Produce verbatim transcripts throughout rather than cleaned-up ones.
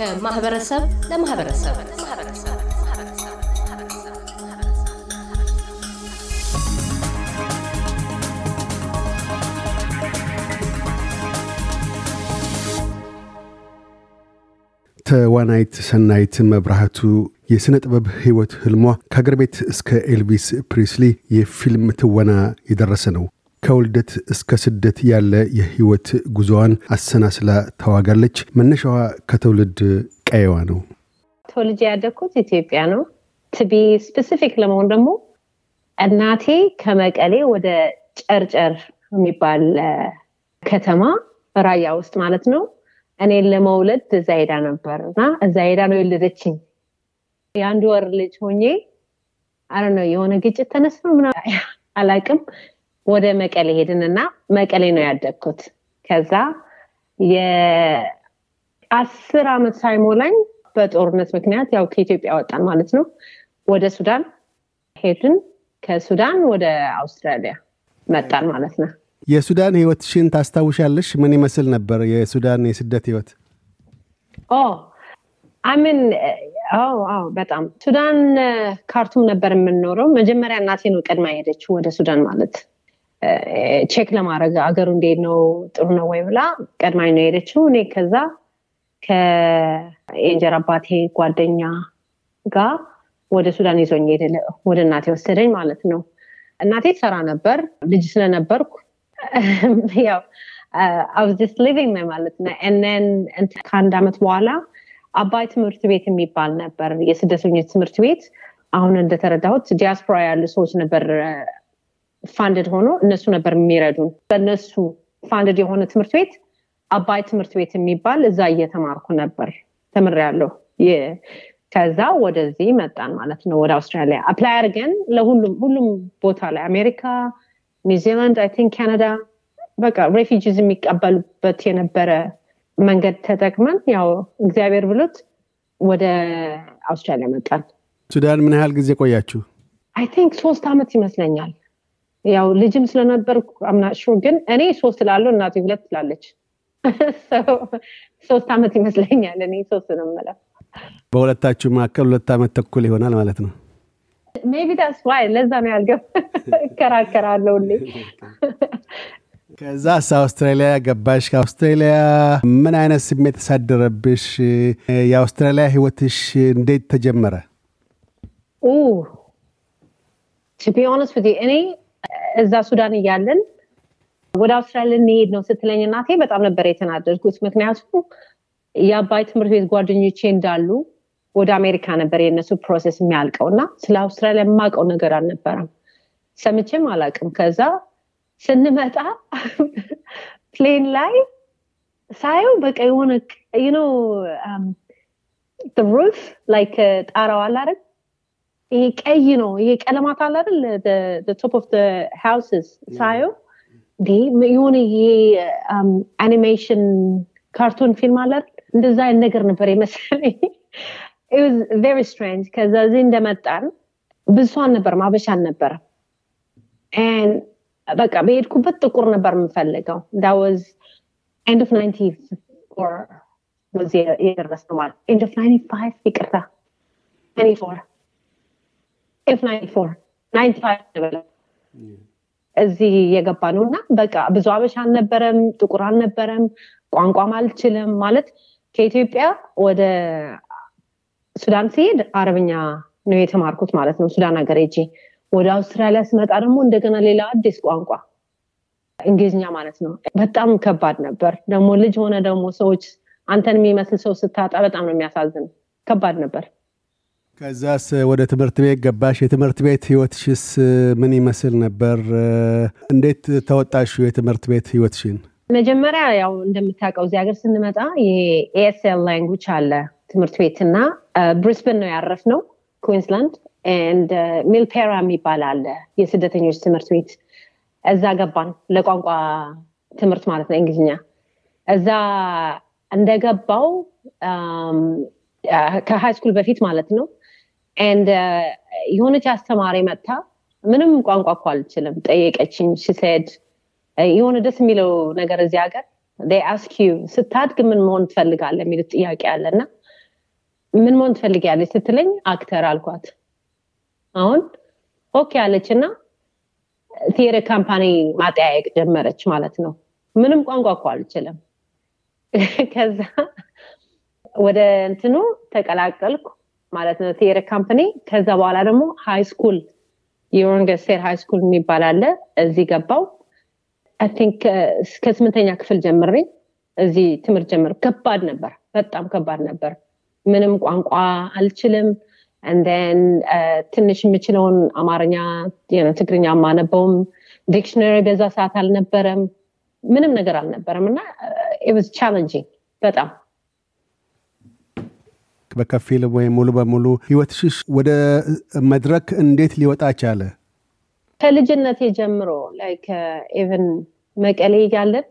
ከማህበረሰብ ለማህበረሰብ ተዋናይት ሰናይት መብራህቱ የስነ ጥበብ ህይወት ህልሟ ከሀገር ቤት እስከ ኤልቪስ ፕሪስሊ የፊልም ትወና የደረሰ ነው። ከውልደት እስከ ስደት ያለ የህይወት ጉዞዋን አሰናስላ ተዋጋለች። መነሻዋ ከትውልድ ቀየዋ ነው። ተወልጄ ያደኩት ኢትዮጵያ ነው። to be specific ለመሆን ደግሞ እናቴ ከመቀሌ ወደ ጨርጨር የሚባል ከተማ ራያ ውስጥ ማለት ነው እኔ ለመውለድ እዛ ሄዳ ነበርና እዛ ሄዳ ነው የወለደችኝ። የአንድ ወር ልጅ ሆኜ I don't know የሆነ ግጭት ተነስቶ ምናምን አላቅም ወደ መቀሌ ሄድንና መቀሌ ነው ያደኩት። ከዛ የአስር አመት ሳይሞላኝ በጦርነት ምክንያት ያው ከኢትዮጵያ ወጣን ማለት ነው ወደ ሱዳን ሄድን። ከሱዳን ወደ አውስትራሊያ መጣን ማለት ነው። የሱዳን ህይወትሽን ታስታውሻለሽ? ምን ይመስል ነበር የሱዳን የስደት ህይወት? ኦ አምን አው አው በጣም ሱዳን ካርቱም ነበር የምንኖረው። መጀመሪያ እናቴ ነው ቀድማ ሄደችው ወደ ሱዳን ማለት ቼክ ለማድረግ አገሩ እንዴት ነው ጥሩ ነው ወይ ብላ ቀድማ ነው ሄደችው። እኔ ከዛ ከእንጀራ አባቴ ጓደኛ ጋር ወደ ሱዳን ይዞኝ ሄደ ወደ እናቴ ወሰደኝ ማለት ነው። እናቴ ሰራ ነበር ልጅ ስለነበርኩ yeah uh, I was just living there maletna and then until አንድ አመት በኋላ አባይ ትምህርት ቤት የሚባል ነበር የስደተኞች ትምህርት ቤት። አሁን እንደተረዳሁት ዲያስፖራ ያሉ ሰዎች ነበር ፋንድድ ሆኖ እነሱ ነበር የሚረዱን። በእነሱ ፋንድድ የሆነ ትምህርት ቤት አባይ ትምህርት ቤት የሚባል እዛ እየተማርኩ ነበር ተምሬያለሁ። ከዛ ወደዚህ መጣን ማለት ነው ወደ አውስትራሊያ። አፕላይ አድርገን ለሁሉም ሁሉም ቦታ ላይ አሜሪካ New Zealand I think Canada በቃ refugees የሚቀበሉበት የነበረ መንገድ ተጠቅመን ያው እግዚአብሔር ብሎት ወደ አውስትራሊያ መጣን። ሱዳን ምን ያህል ጊዜ ቆያችሁ? I think ሶስት አመት ይመስለኛል። ያው ልጅም ስለነበርኩ I'm not sure ግን እኔ ሶስት ላለው እናቴ ሁለት ትላለች so ሶስት አመት ይመስለኛል እኔ ሶስት ነው ማለት በሁለታችሁ ማከል ሁለት አመት ተኩል ይሆናል ማለት ነው። maybe that's why ለዛ ነው ያልገብ ከራከራለውልኝ። ከዛ አውስትራሊያ ገባሽ። ከአውስትራሊያ ምን አይነት ስሜት ተሳደረብሽ? የአውስትራሊያ ህይወትሽ እንዴት ተጀመረ? ኦ to be honest with you any እዛ ሱዳን እያለን ወደ አውስትራሊያ እንሄድ ነው ስትለኝ እናቴ በጣም ነበር የተናደድኩት። ምክንያቱም የአባይ ትምህርት ቤት ጓደኞቼ እንዳሉ ወደ አሜሪካ ነበር የነሱ ፕሮሰስ የሚያልቀውና ስለ አውስትራሊያ ማቀው ነገር አልነበረም ሰምቼም አላቅም። ከዛ ስንመጣ ፕሌን ላይ ሳይው በቃ የሆነ you know um the roof like ጣራው አለ አይደል ይሄ ቀይ ነው ይሄ ቀለማት አለ አይደል the the top of the houses ሳይው ዲ የሆነ ይሄ um animation cartoon film አለ እንደዛ አይነት ነገር ነበር የመሰለኝ። it was very strange cuz as in እንደመጣን ብዙዋን ነበር ማበሻን ነበር and በቃ በሄድኩበት ጥቁር ነበር የምፈልገው። that was end of ninety-four or was it year was normal end of ninety-five ይቅርታ ninety-four if ninety-four ninety-five ነበር እዚህ የገባነውና በቃ ብዙ አበሻን ነበርም ጥቁር አልነበረም ቋንቋም አልችልም ማለት ከኢትዮጵያ ወደ ሱዳን ሲሄድ አረብኛ ነው የተማርኩት ማለት ነው ሱዳን ሀገር ሄጄ። ወደ አውስትራሊያ ስመጣ ደግሞ እንደገና ሌላ አዲስ ቋንቋ እንግሊዝኛ ማለት ነው በጣም ከባድ ነበር። ደግሞ ልጅ ሆነ ደግሞ ሰዎች አንተን የሚመስል ሰው ስታጣ በጣም ነው የሚያሳዝን ከባድ ነበር። ከዛስ ወደ ትምህርት ቤት ገባሽ። የትምህርት ቤት ህይወትሽስ ምን ይመስል ነበር? እንዴት ተወጣሽ የትምህርት ቤት ህይወትሽን? መጀመሪያ ያው እንደምታውቀው እዚህ ሀገር ስንመጣ የኤስኤል ላንጉጅ አለ ትምህርት ቤትና ብሪስበን ነው ያረፍነው ኩዊንስላንድ and ሚልፔራ የሚባል የስደተኞች ትምህርት ቤት እዛ ገባን ለቋንቋ ትምህርት ማለት ነው እንግሊዝኛ። እዛ እንደገባው ከሃይ ስኩል በፊት ማለት ነው and የሆነች አስተማሪ መጣ ምንም ቋንቋ አልችልም ጠየቀችኝ። she said የሆነ ደስ የሚለው ነገር እዚህ ሀገር they ask you ስታድግ ምን መሆን ትፈልጋለህ የሚል ጥያቄ አለና ምን ምን ትፈልጊያለሽ ስትለኝ አክተር አልኳት። አሁን ኦኬ አለችና ቲየር ካምፓኒ ማጠያየቅ ጀመረች ማለት ነው። ምንም ቋንቋ እኮ አልችልም። ከዛ ወደ እንትኑ ተቀላቀልኩ ማለት ነው ቲየር ካምፓኒ። ከዛ በኋላ ደግሞ ሃይ ስኩል የወንገስ ሴር ሃይ ስኩል የሚባል አለ እዚህ ገባው። አይ ቲንክ እስከ ስምንተኛ ክፍል ጀምሬ እዚህ ትምህርት ጀመር። ከባድ ነበር፣ በጣም ከባድ ነበር። ምንም ቋንቋ አልችልም and then ትንሽ ምችለውን አማርኛ የነ ትግርኛ ማነበውም ዲክሽነሪ በዛ ሰዓት አልነበረም፣ ምንም ነገር አልነበረምና it was challenging በጣም በከፊል ወይ ሙሉ በሙሉ። ህይወትሽ ወደ መድረክ እንዴት ሊወጣ ቻለ? ከልጅነቴ ጀምሮ like even መቀሌ ያለን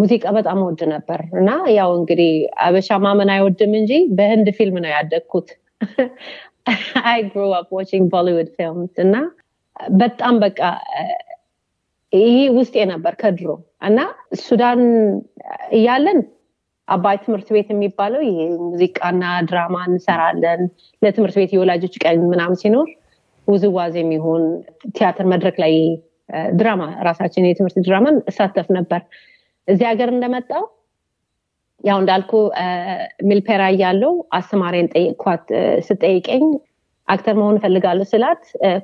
ሙዚቃ በጣም ወድ ነበርና ያው እንግዲህ አበሻ ማመን አይወድም እንጂ በህንድ ፊልም ነው ያደኩት I grew up watching Bollywood films እና በጣም በቃ ይሄ ውስጤ ነበር ከድሮ። እና ሱዳን እያለን አባይ ትምህርት ቤት የሚባለው ይሄ ሙዚቃና ድራማ እንሰራለን ለትምህርት ቤት የወላጆች ቀን ምናምን ሲኖር ውዝዋዜም ይሁን ቲያትር መድረክ ላይ ድራማ ራሳችን የትምህርት ድራማን እሳተፍ ነበር። እዚህ ሀገር እንደመጣው ያው እንዳልኩ ሚልፔራ ያለው አስተማሪን ጠይቋት ስጠይቀኝ አክተር መሆን ፈልጋለሁ ስላት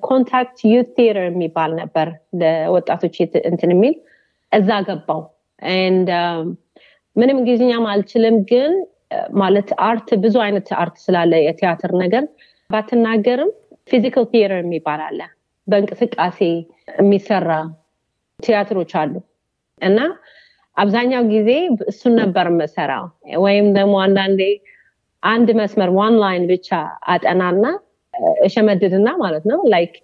ኮንታክት ዩት ቲየተር የሚባል ነበር ለወጣቶች እንትን የሚል እዛ ገባው። and ምንም እንግሊዝኛም አልችልም ግን ማለት አርት ብዙ አይነት አርት ስላለ የቲያትር ነገር ባትናገርም ፊዚካል ቲየተር የሚባል አለ በእንቅስቃሴ የሚሰራ ቲያትሮች አሉ እና አብዛኛው ጊዜ እሱን ነበር መሰራው ወይም ደግሞ አንዳንዴ አንድ መስመር one line ብቻ አጠናና እሸመድድና ማለት ነው like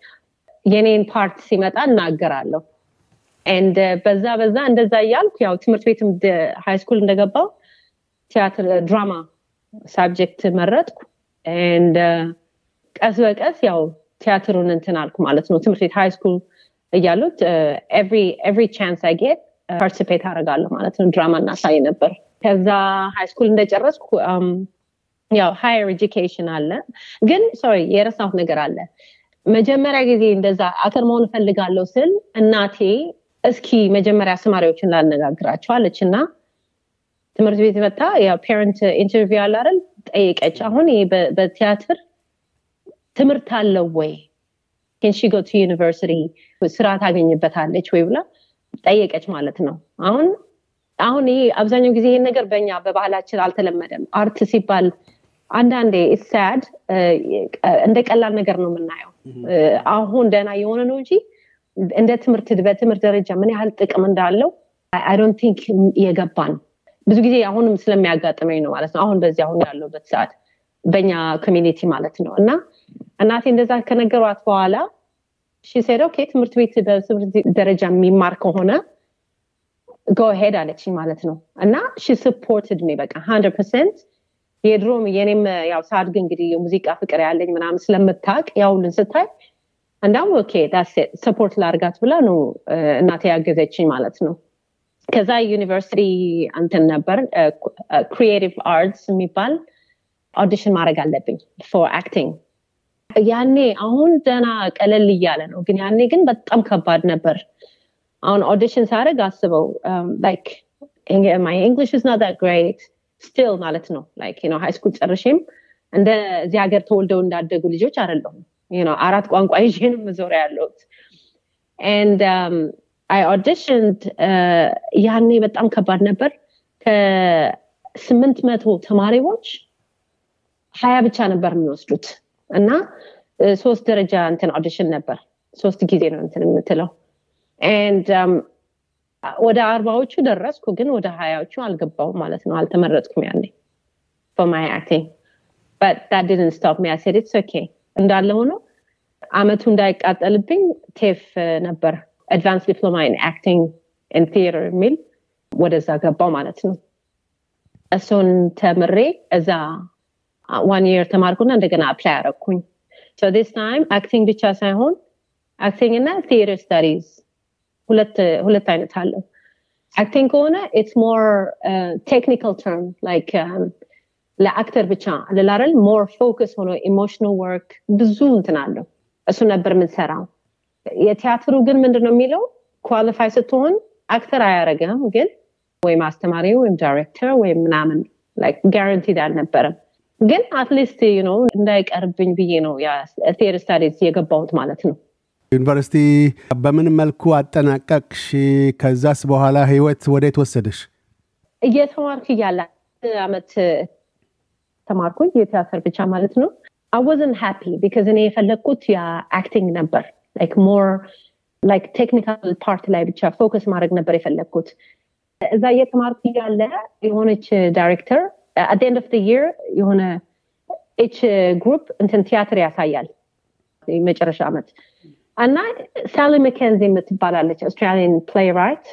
የኔን ፓርት ሲመጣ እናገራለሁ and በዛ በዛ እንደዛ እያልኩ ያው ትምህርት ቤትም ሃይ ስኩል እንደገባው ቲያትር ድራማ ሳብጀክት መረጥኩ and ቀስ በቀስ ያው ቲያትሩን እንትን አልኩ ማለት ነው። ትምህርት ቤት ሃይ ስኩል እያሉት every every chance I get participate አደርጋለሁ ማለት ነው። ድራማና ሳይ ነበር። ከዛ ሃይ ስኩል እንደጨረስኩ ያው higher education አለ ግን sorry የራሳው ነገር አለ። መጀመሪያ ጊዜ እንደዛ አክተር መሆን ፈልጋለሁ ስል እናቴ እስኪ መጀመሪያ አስተማሪዎችን ላነጋግራቸው አለችና ትምህርት ቤት መጣ ያው ፓረንት ኢንተርቪው አለ አይደል ጠይቀች አሁን በቲያትር ትምህርት አለው ወይ can she go to university ስራ ታገኝበታለች ወይ ብላ ጠየቀች ማለት ነው። አሁን አሁን ይሄ አብዛኛው ጊዜ ይሄን ነገር በእኛ በባህላችን አልተለመደም። አርት ሲባል አንዳንዴ it's sad እንደ ቀላል ነገር ነው የምናየው። አሁን ደህና የሆነ ነው እንጂ እንደ ትምህርት በትምህርት ደረጃ ምን ያህል ጥቅም እንዳለው I don't think የገባን ብዙ ጊዜ አሁንም ስለሚያጋጥመኝ ነው ማለት ነው። አሁን በዚህ አሁን ያለውበት ሰዓት በእኛ ኮሚኒቲ ማለት ነው። እና እናቴ እንደዛ ከነገሯት በኋላ she said okay ትምህርት ቤት በትምህርት ደረጃ የሚማር ከሆነ go ahead አለችኝ ማለት ነው። እና she supported me በቃ one hundred percent የድሮም የኔም ያው ሳድግ እንግዲህ የሙዚቃ ፍቅር ያለኝ ምናምን ስለምታውቅ ያውልን ስታይ እንዳው okay that's it support ላርጋት ብላ ነው እናቴ ያገዘችኝ ማለት ነው። ከዛ ዩኒቨርሲቲ እንትን ነበር creative arts የሚባል audition ማድረግ አለብኝ for acting። ያኔ አሁን ደህና ቀለል እያለ ነው ግን ያኔ ግን በጣም ከባድ ነበር። አሁን audition ሳደርግ አስበው like my English is not that great still ማለት ነው like you know high school ጨርሼም እንደዚህ ሀገር ተወልደው እንዳደጉ ልጆች አይደለም you know አራት ቋንቋ ይዤን መዞር ያለሁት and um I auditioned uh, ያኔ በጣም ከባድ ነበር። ከ800 ተማሪዎች ሃያ ብቻ ነበር የሚወስዱት እና ሶስት ደረጃ እንትን audition ነበር ሶስት ጊዜ ነው እንትን የምትለው and um ወደ አርባዎቹ ደረስኩ ግን ወደ ሃያዎቹ አልገባው ማለት ነው አልተመረጥኩም ያኔ for my acting but that didn't stop me I said it's okay እንዳለ ሆኖ አመቱ እንዳይቃጠልብኝ ቴፍ ነበር advanced diploma in acting and theater ሚል ወደዛ ገባው ማለት ነው። እሱን ተምሬ እዛ one year ተማርኩና እንደገና apply አደረኩኝ so this time acting ብቻ ሳይሆን acting እና theater studies ሁለት ሁለት አይነት አለ። acting ከሆነ it's more uh, technical term like um, ለአክተር ብቻ ለላረል more focus ሆኖ emotional work ብዙ እንትናለው እሱ ነበር ምንሰራው። የቲያትሩ ግን ምንድነው የሚለው qualify ስትሆን አክተር አያረጋም ግን ወይ ማስተማሪው ወይ ዳይሬክተር ወይ ምናምን like guaranteed አልነበረም። ግን at least you know እንዳይቀርብኝ ብዬ ነው ያ theater studies የገባሁት ማለት ነው። ዩኒቨርሲቲ በምን መልኩ አጠናቀቅሽ? ከዛስ በኋላ ህይወት ወዴት ወሰደሽ? እየተማርኩ ያለ አመት ተማርኩ የቲያትር ብቻ ማለት ነው። I wasn't happy because እኔ የፈለኩት ያ acting ነበር like more like technical part ላይ ብቻ focus ማድረግ ነበር የፈለኩት። እዛ እየተማርኩ ያለ የሆነች ዳይሬክተር at the end of the year የሆነ each group እንትን ቲያትር ያሳያል የመጨረሻ አመት እና ሳሊ መኬንዚ የምትባላለች Australian playwright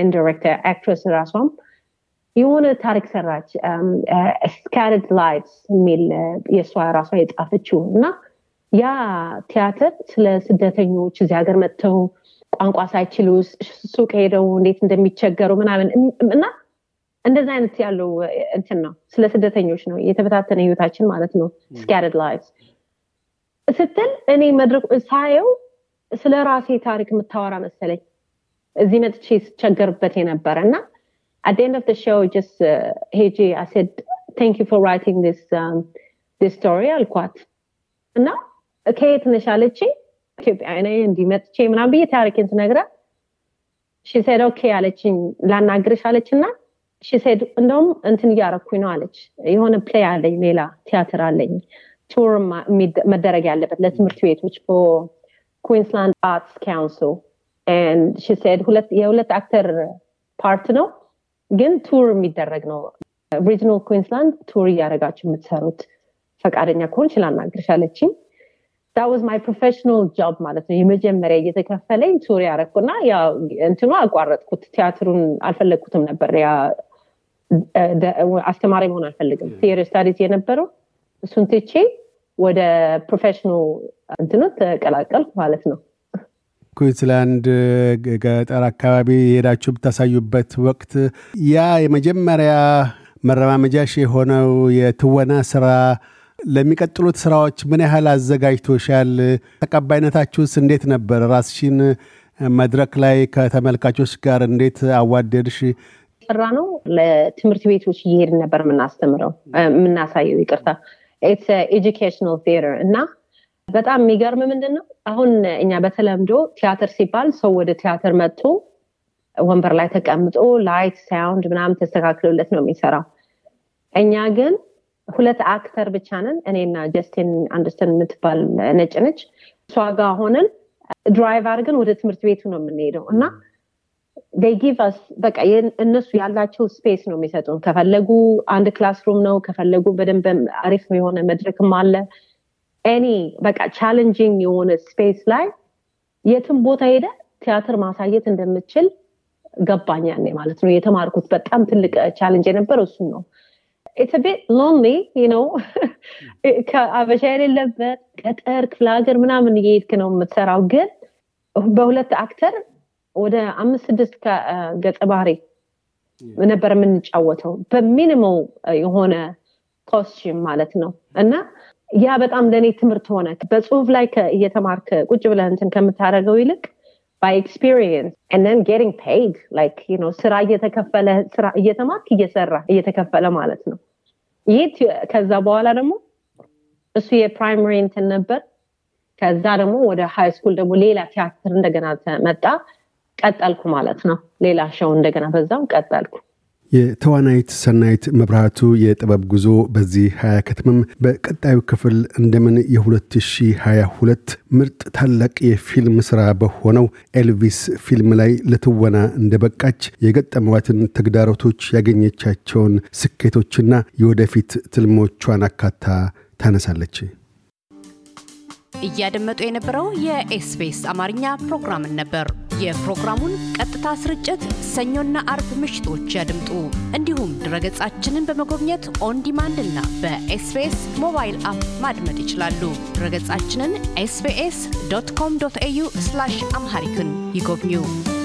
and director actress ራሷም የሆነ ታሪክ ሰራች Scattered Lives ሚል የሷ ራሷ የጻፈችው እና ያ ቲያትር ስለ ስደተኞች እዚህ ሀገር መጥተው ቋንቋ ሳይችሉ ሱቅ ሄደው እንዴት እንደሚቸገሩ ምናምን እና እንደዛ አይነት ያለው እንትን ነው። ስለ ስደተኞች ነው የተበታተነ ህይወታችን ማለት ነው Scattered Lives ስትል እኔ መድረኩ ሳየው ስለ ራሴ ታሪክ መታወራ መሰለኝ እዚህ መጥቼ ስቸገርበት የነበረና at the end of the show just uh, ሄጄ I said thank you for writing this um, this story አልኳት እና ከየት ነሽ አለችኝ እኔ እንዲህ መጥቼ ምናምን ብዬ ታሪኬን ስነግራት she said okay አለችኝ ላናግርሽ አለችና she said እንደውም እንትን እያረኩኝ ነው አለች የሆነ ፕሌይ አለኝ ሌላ ቲያትር አለኝ ቱር መደረግ ያለበት ለትምህርት ቤቶች በ Queensland Arts Council and she said ሁለት የሁለት አክተር ፓርት ነው ግን ቱር የሚደረግ ነው ሪጅናል ኩዊንስላንድ ቱር ያረጋችሁ የምትሰሩት ፈቃደኛ ከሆንሽ ላናግርሻለችኝ that was my professional job ማለት ነው የመጀመሪያ እየተከፈለኝ ቱር ያረኩና ያ እንትኑ አቋረጥኩት ቲያትሩን አልፈለኩትም ነበር ያ አስተማሪ መሆን አልፈልግም theater studies የነበረው እሱን ትቼ ወደ ፕሮፌሽናል እንትኑ ተቀላቀልኩ ማለት ነው። ኩዊንስላንድ ገጠር አካባቢ ሄዳችሁ ብታሳዩበት ወቅት ያ የመጀመሪያ መረማመጃሽ የሆነው የትወና ስራ ለሚቀጥሉት ስራዎች ምን ያህል አዘጋጅቶሻል? ተቀባይነታችሁስ እንዴት ነበር? ራስሽን መድረክ ላይ ከተመልካቾች ጋር እንዴት አዋደድሽ? ስራ ነው ለትምህርት ቤቶች እየሄድን ነበር ምናስተምረው ምናሳየው ይቅርታ it's a educational theater እና በጣም የሚገርም ምንድነው አሁን እኛ በተለምዶ ቲያትር ሲባል ሰው ወደ ቲያትር መጥቶ ወንበር ላይ ተቀምጦ ላይት ሳውንድ ምናምን ተስተካክሎለት ነው የሚሰራው። እኛ ግን ሁለት አክተር ብቻ ነን እኔና ጀስቲን አንደርሰን የምትባል ነጭ ነች እሷ ጋር ሆነን ድራይቭ አድርገን ወደ ትምህርት ቤቱ ነው የምንሄደው እና they give us በቃ እነሱ ያላቸው ስፔስ ነው የሚሰጡን ከፈለጉ አንድ ክላስሩም ነው ከፈለጉ በደንብ አሪፍ የሆነ መድረክም አለ any በቃ ቻሌንጂንግ የሆነ ስፔስ ላይ የትም ቦታ ሄደ ቲያትር ማሳየት እንደምችል ገባኝ ያኔ ማለት ነው የተማርኩት በጣም ትልቅ ቻሌንጅ የነበረው እሱ ነው። it's a bit lonely you know ከአበሻዬ የሌለበት ገጠር ክፍለ ሀገር ምናምን እየሄድክ ነው የምትሰራው ግን በሁለት አክተር ወደ አምስት ስድስት ገጸባሪ ነበር የምንጫወተው በሚኒመም የሆነ ኮስቲም ማለት ነው እና ያ በጣም ለኔ ትምህርት ሆነ። በጽሁፍ ላይ እየተማርክ ቁጭ ብለህ እንትን ከምታረገው ይልቅ by experience and then getting paid like you know ስራ እየተከፈለ ስራ እየተማርክ እየሰራ እየተከፈለ ማለት ነው። ይሄ ከዛ በኋላ ደግሞ እሱ የፕራይመሪ እንትን ነበር ከዛ ደግሞ ወደ ሃይ ስኩል ደግሞ ሌላ ቲያትር እንደገና ተመጣ ቀጠልኩ ማለት ነው ሌላ ሾው እንደገና በዛው ቀጠልኩ። የተዋናይት ሰናይት መብራቱ የጥበብ ጉዞ በዚህ ሃያ ከተመም በቀጣዩ ክፍል እንደምን የ2022 ምርጥ ታላቅ የፊልም ስራ በሆነው ኤልቪስ ፊልም ላይ ለትወና እንደበቃች የገጠሟትን ተግዳሮቶች ያገኘቻቸውን ስኬቶችና የወደፊት ትልሞቿን አካታ ታነሳለች። እያደመጡ የነበረው የኤስቢኤስ አማርኛ ፕሮግራም ነበር። የፕሮግራሙን ቀጥታ ስርጭት ሰኞና አርብ ምሽቶች ያድምጡ። እንዲሁም ድረገጻችንን በመጎብኘት ኦን ዲማንድ እና በኤስቢኤስ ሞባይል አፕ ማድመጥ ይችላሉ። ድረገጻችንን ኤስ ቢ ኤስ ዶት ኮም ዶት ኤ ዩ ስላሽ አምሃሪክን ይጎብኙ።